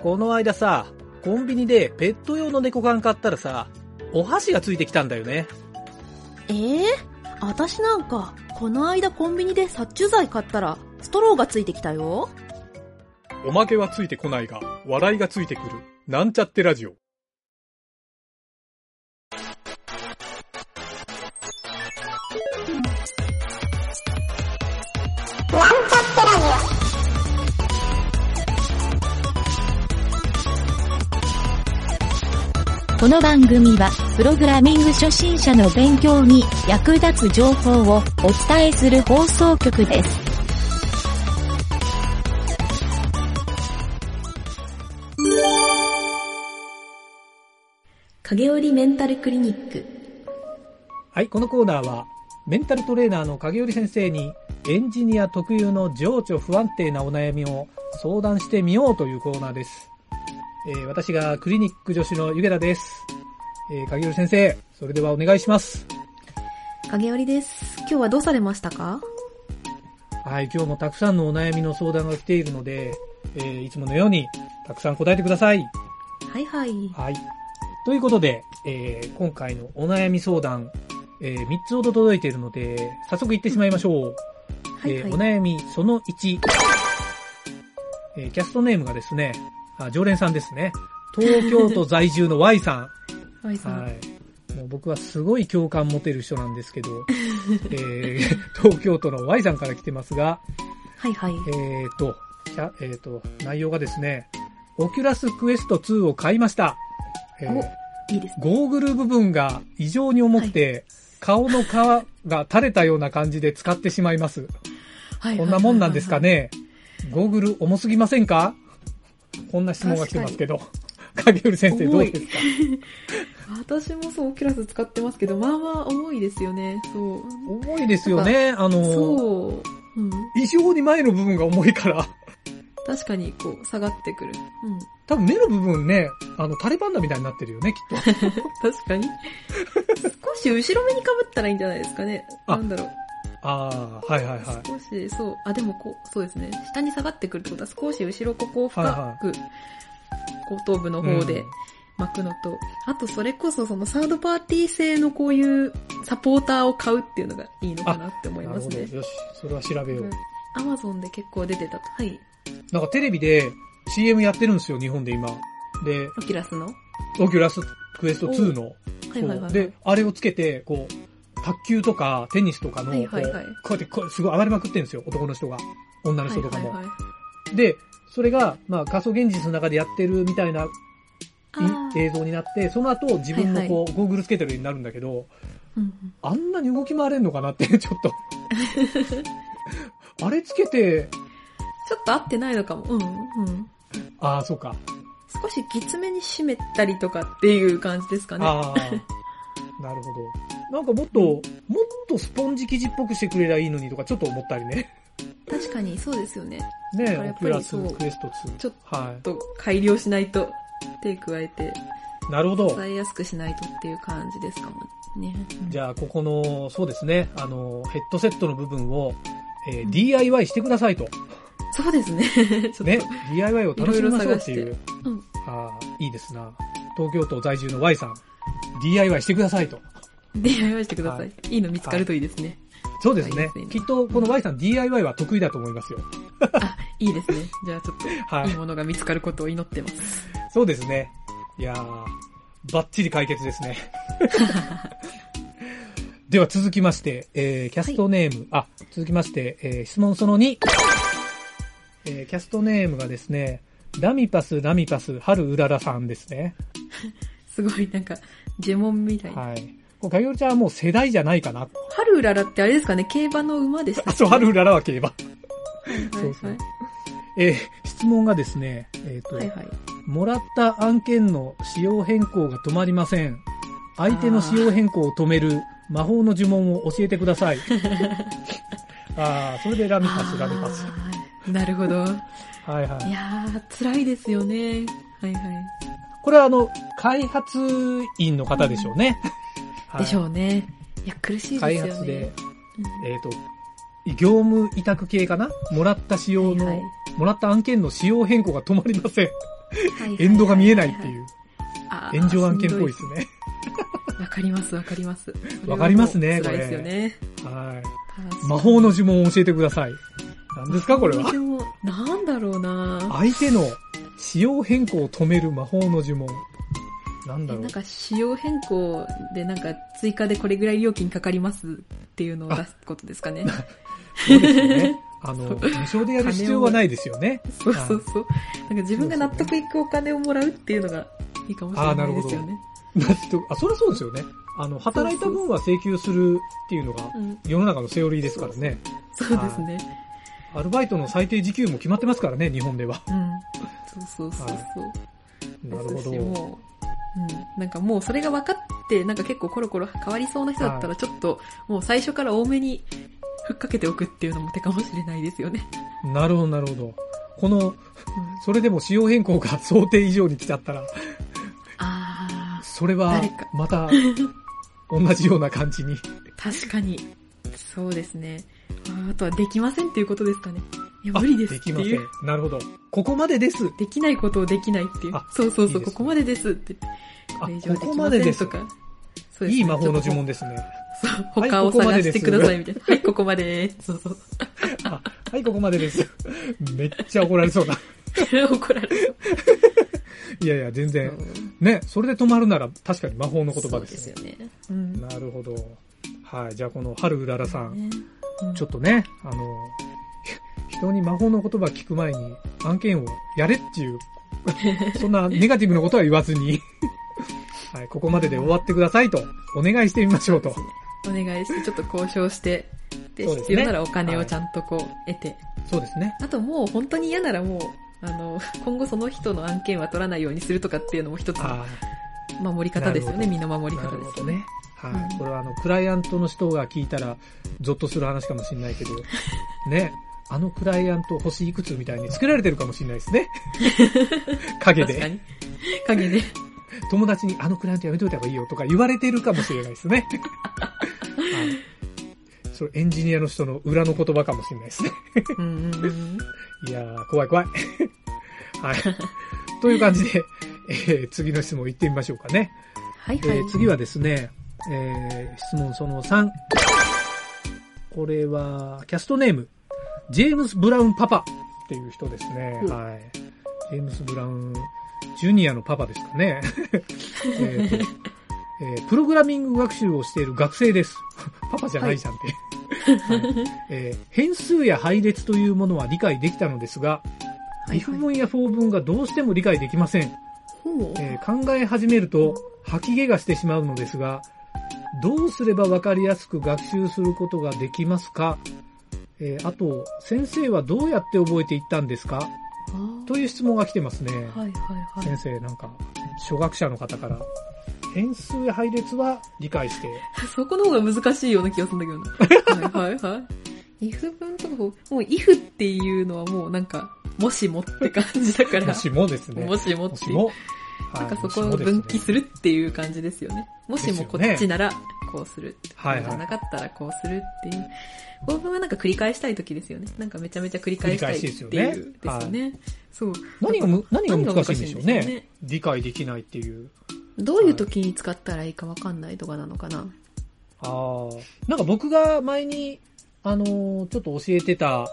この間さ、コンビニでペット用の猫缶買ったらさ、お箸がついてきたんだよね。私なんかこの間コンビニで殺虫剤買ったらストローがついてきたよ。おまけはついてこないが笑いがついてくるなんちゃってラジオ。この番組はプログラミング初心者の勉強に役立つ情報をお伝えする放送局です。影織メンタルクリニック。はい、このコーナーはメンタルトレーナーの影織先生にエンジニア特有の情緒不安定なお悩みを相談してみようというコーナーです。私がクリニック助手のゆげらです。影織先生、それではお願いします。影織です。今日はどうされましたか？はい、今日もたくさんのお悩みの相談が来ているので、いつものようにたくさん答えてください。はいはい。はい。ということで、今回のお悩み相談、3つほど届いているので、早速行ってしまいましょう。はいはい。お悩みその1。キャストネームがですね、常連さんですね。東京都在住の Y さん。Y さん。はい。もう僕はすごい共感持てる人なんですけど、東京都の Y さんから来てますが、はいはい。内容がですね、Oculus Quest 2を買いました。いいですね。ゴーグル部分が異常に重くて、はい、顔の皮が垂れたような感じで使ってしまいます。はい。こんなもんなんですかね。ゴーグル重すぎませんか？こんな質問が来てますけど、影織先生どうですか？私もそう、Oculus使ってますけど、まあまあ重いですよね。そう。重いですよね。そう、うん。異常に前の部分が重いから。確かに、こう、下がってくる。うん。多分目の部分ね、タレバンダみたいになってるよね、きっと。確かに。少し後ろ目に被ったらいいんじゃないですかね。なんだろう。ああ、はいはいはい。少し、そう、でもそうですね。下に下がってくるってことは、少し後ろ深く、後頭部の方で巻くのと、あとそれこそそのサードパーティー製のこういうサポーターを買うっていうのがいいのかなって思いますね。なるほど。よし、それは調べよう。Amazon で結構出てたと。はい。なんかテレビで CM やってるんですよ、日本で今。で、Oculus Quest 2の。はいはいはい。で、あれをつけて、卓球とかテニスとかのこうやってすごい暴れまくってるんですよ、男の人が、女の人とかも。はいはいはい、で、それがまあ仮想現実の中でやってるみたいな映像になって、その後自分のゴーグルつけてるようになるんだけど、はいはい、あんなに動き回れるのかなってちょっとあれつけてちょっと合ってないのかも。うんうん。ああ、そうか。少しきつめに締めたりとかっていう感じですかね。ああ、なるほど。なんかもっとスポンジ生地っぽくしてくれりゃいいのにとかちょっと思ったりね。確かにそうですよね。ねえ、やっぱりそう、クエスト2。ちょっと改良しないと、手加えて。なるほど。使いやすくしないとっていう感じですかもね。じゃあ、ここの、そうですね、ヘッドセットの部分を、DIY してくださいと。そうですね。ちょっとね、DIY を楽しみましょうっていう。うん。ああ、いいですな。東京都在住の Y さん、DIY してくださいと。DIY してください、はい。いいの見つかるといいですね。はい、そうですね。きっとこの Y さん、DIY は得意だと思いますよ。あ、いいですね。じゃあちょっといいものが見つかることを祈ってます。はい、そうですね。いやー、バッチリ解決ですね。では続きまして、キャストネーム、続きまして、質問その2、キャストネームがですね、ラミパス春うららさんですね。すごいなんか呪文みたいな。はい。影織ちゃんはもう世代じゃないかな。春うららってあれですかね、競馬の馬でしたっけ？そう、春うららは競馬。そうそう。質問がですね、はいはい、もらった案件の仕様変更が止まりません。相手の仕様変更を止める魔法の呪文を教えてください。それでラミパス。なるほど。はいはい。いやー、辛いですよね。はいはい。これは開発員の方でしょうね。でしょうね。いや、苦しいですよね。開発で、業務委託系かな？もらった案件の仕様変更が止まりません。エンドが見えないっていう。炎上案件っぽいですね。わかります、わかります。わかりますね、これ。ですよね。はい。魔法の呪文を教えてください。何ですか、これは。なんだろうな。相手の使用変更を止める魔法の呪文。なんだろう。なんか使用変更でなんか追加でこれぐらい料金かかりますっていうのを出すことですかね。そうですよね。無償でやる必要はないですよね。そうそうそう。なんか自分が納得いくお金をもらうっていうのがいいかもしれないですよね。あ、そりゃそうですよね。働いた分は請求するっていうのが世の中のセオリーですからね。そうですね。アルバイトの最低時給も決まってますからね、日本では。うん。そうそうそうそう。なるほど。もう、なんかもうそれが分かって、なんか結構コロコロ変わりそうな人だったら、ちょっともう最初から多めにふっかけておくっていうのも手かもしれないですよね。なるほど、なるほど。この、それでも仕様変更が想定以上に来ちゃったら、それはまた同じような感じに確かにそうですね。 あとはできませんっていうことですかね。いや無理ですっていう。できません。なるほど。ここまでです。できないことをできないっていう。そうそうそう、いいですね。ここまでですってこれ以上できませんとか。ここまでですとか、ね、いい魔法の呪文ですね。そう、他を探してくださいみたいな。はい、ここまでです。そうそう。はい、ここまでです。めっちゃ怒られそうな。怒られそう。いやいや、全然。ね、それで止まるなら確かに魔法の言葉ですよね。そうですよね。うん、なるほど。はい、じゃあこの春うだらさん、ね、うん、ちょっとね、人に魔法の言葉聞く前に案件をやれっていう、そんなネガティブなことは言わずに、はい、ここまでで終わってくださいとお願いしてみましょうと。お願いして、ちょっと交渉して、で、必要ならお金をちゃんとこう得て。そうですね。あともう本当に嫌ならもう、今後その人の案件は取らないようにするとかっていうのも一つの守り方ですよね。身の守り方ですよね。はい。うん、これはクライアントの人が聞いたら、ゾッとする話かもしれないけど、ね、クライアント星いくつみたいに作られてるかもしれないですね。影で。確かに。影で。友達にクライアントやめといた方がいいよとか言われてるかもしれないですね。それエンジニアの人の裏の言葉かもしれないですね。いやー、怖い怖い。はい。という感じで、次の質問行ってみましょうかね。はいはい。次はですね、質問その3。これは、キャストネーム、ジェームス・ブラウン・パパっていう人ですね。うん、はい。ジェームス・ブラウン・ジュニアのパパですかね。プログラミング学習をしている学生です。パパじゃないじゃんって、はいはい。変数や配列というものは理解できたのですが、if文やfor文がどうしても理解できません。考え始めると吐き気がしてしまうのですが、どうすればわかりやすく学習することができますか？あと、先生はどうやって覚えていったんですか？という質問が来てますね。はいはいはい、先生、なんか初学者の方から。変数や配列は理解して。そこの方が難しいような気がするんだけどね。はいはいはい。if 文とか、もう if っていうのはもうなんか、もしもって感じだから。もしもですね。もしもっていう。もしも。なんかそこを分岐するっていう感じですよね。もしもこっちならこうする。はい。じゃなかったらこうするっていう。こ文はなんか繰り返したい時ですよね。なんかめちゃめちゃ繰り返したいっていう。繰り返しですよね。ですよね。はい、そう。何が難しいんでしょうね。理解できないっていう。どういう時に使ったらいいか分かんないとかなのかな。なんか僕が前に、ちょっと教えてた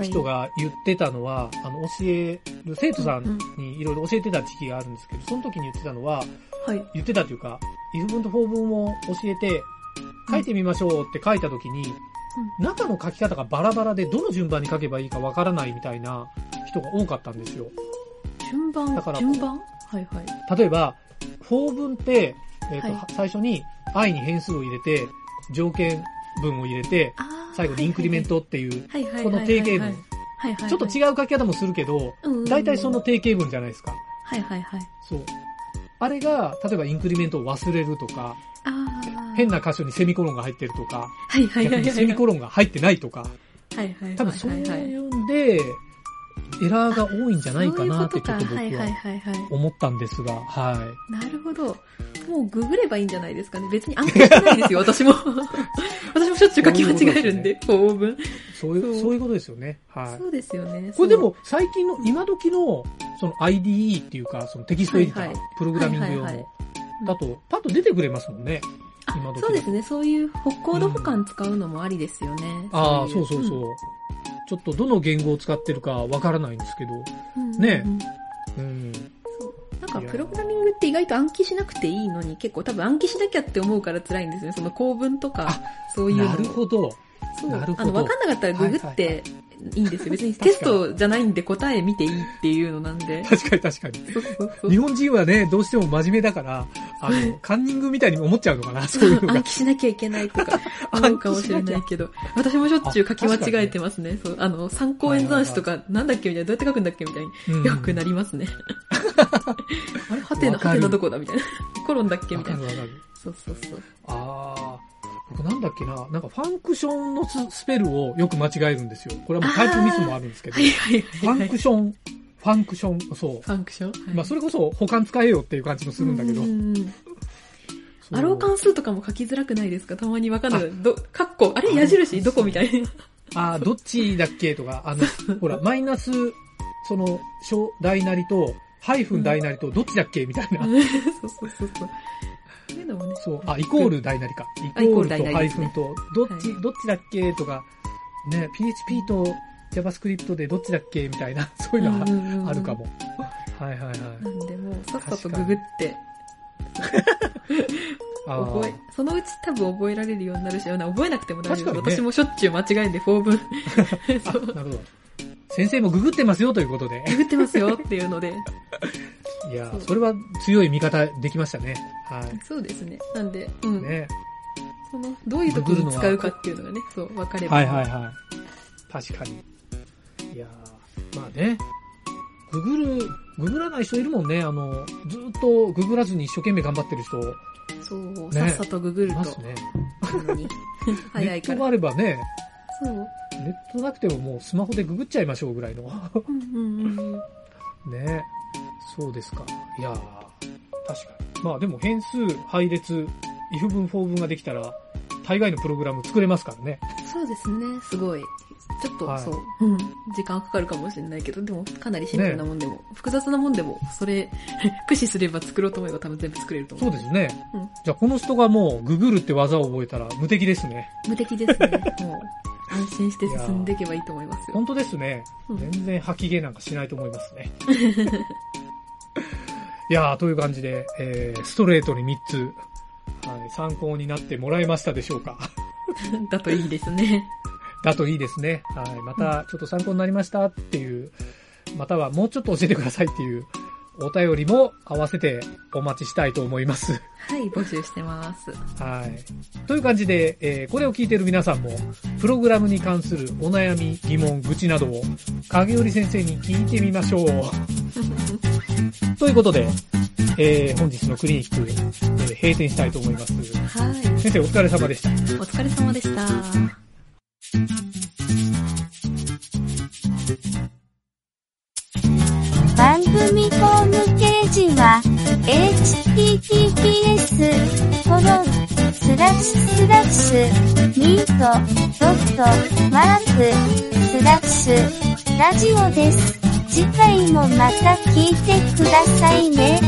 人が言ってたのは、教える生徒さんにいろいろ教えてた時期があるんですけど、その時に言ってたのは、はい、言ってたというか、if文とfor文を教えて、書いてみましょうって書いた時に、中の書き方がバラバラでどの順番に書けばいいか分からないみたいな人が多かったんですよ。順番？だから順番？はいはい。例えば、for文って、最初に i に変数を入れて、条件文を入れて、最後にインクリメントっていう、この定型文。ちょっと違う書き方もするけど、大体その定型文じゃないですか。はいはいはい。そう。あれが、例えばインクリメントを忘れるとか、変な箇所にセミコロンが入ってるとか、逆にセミコロンが入ってないとか、多分そういうんで、エラーが多いんじゃないかなってちょっと僕は思ったんですが、はい。なるほど。もうググればいいんじゃないですかね。別に安定してないですよ、私も。私もしょっちゅう書き間違えるんで、構文。そういうことですよね。はい。そうですよね。これでも最近の、今時のその IDE っていうか、そのテキストエディター、はいはい、プログラミング用の、はいはいはい、だと、パッと出てくれますもんね。今時そうですね。そういうコード保管使うのもありですよね。うん、ああ、そうそうそう、うん。ちょっとどの言語を使ってるかわからないんですけど、うん、ね、うんそう。なんかプログラミングって意外と暗記しなくていいのに、結構多分暗記しなきゃって思うから辛いんですね。その構文とか、そういうの。なるほど。そう。なるほど。わかんなかったらググって、はいはいはいいいんですよ。別にテストじゃないんで答え見ていいっていうのなんで。確かに確かに。そうそうそう日本人はね、どうしても真面目だから、カンニングみたいに思っちゃうのかな、そういうのが。暗記しなきゃいけないとか、あるかもしれないけど。私もしょっちゅう書き間違えてますね。そう、参考演算子とか、なんだっけみたいな、どうやって書くんだっけみたいに、よくなりますね。あれ、はてなどこだみたいな。コロンだっけみたいな。そうそうそう。あー。僕なんだっけな、なんかファンクションのスペルをよく間違えるんですよ。これはもうタイプミスもあるんですけど。はいはいはいはい、ファンクション、そう。ファンクション、はい、まあそれこそ保管使えよっていう感じもするんだけど。アロー関数とかも書きづらくないですか？たまにわかんない。カッコ、あれ矢印どこみたいな。ああ、どっちだっけとか、ほら、マイナス、その、小大なりと、ハイフン大なりと、どっちだっけみたいな。そうそうそうそう。そう、イコール大なりか。イコールとハイフンと、どっちだっけとか、ね、PHP と JavaScript でどっちだっけみたいな、そういうのはあるかも。はいはいはい。なんでもう、さっさとググって。そのうち多分覚えられるようになるし、覚えなくても大丈夫、ね。私もしょっちゅう間違えんで、4分。なるほど。先生もググってますよということで。ググってますよっていうので。いやそれは強い味方できましたね。はい。そうですね。なんで、うん。ね、どういう時に使うかっていうのがね、そう分かれば。はいはいはい。確かに。いやまあね、ググらない人いるもんね。ずっとググらずに一生懸命頑張ってる人。そう、ね、さっさとググると。ますね。早いから。ネットがあればね。そう。ネットなくてももうスマホでググっちゃいましょうぐらいの。ね。そうですか。いや確かに。まあでも変数、配列、if 文、for 文ができたら、大概のプログラム作れますからね。そうですね。すごい。ちょっと、はい、そう、うん。時間かかるかもしれないけど、でもかなりシンプルなもんでも、ね、複雑なもんでも、それ、駆使すれば作ろうと思えば多分全部作れると思う。そうですね。うん、じゃあこの人がもう、ググるって技を覚えたら無敵ですね。無敵ですね。もう、安心して進んでいけばいいと思いますよ。本当ですね。うん、全然吐き気なんかしないと思いますね。いやーという感じで、ストレートに3つ、はい、参考になってもらえましたでしょうか。だといいですね。だといいですね。はい、またちょっと参考になりましたっていう、またはもうちょっと教えてくださいっていうお便りも合わせてお待ちしたいと思います。はい、募集してます。はい。という感じで、これを聞いている皆さんも、プログラムに関するお悩み、疑問、愚痴などを影織先生に聞いてみましょう。ということで、本日のクリニック、閉店したいと思います。はい。先生、お疲れ様でした。お疲れ様でした。番組ホームページは https://meet.mark/radio です。次回もまた聞いてくださいね。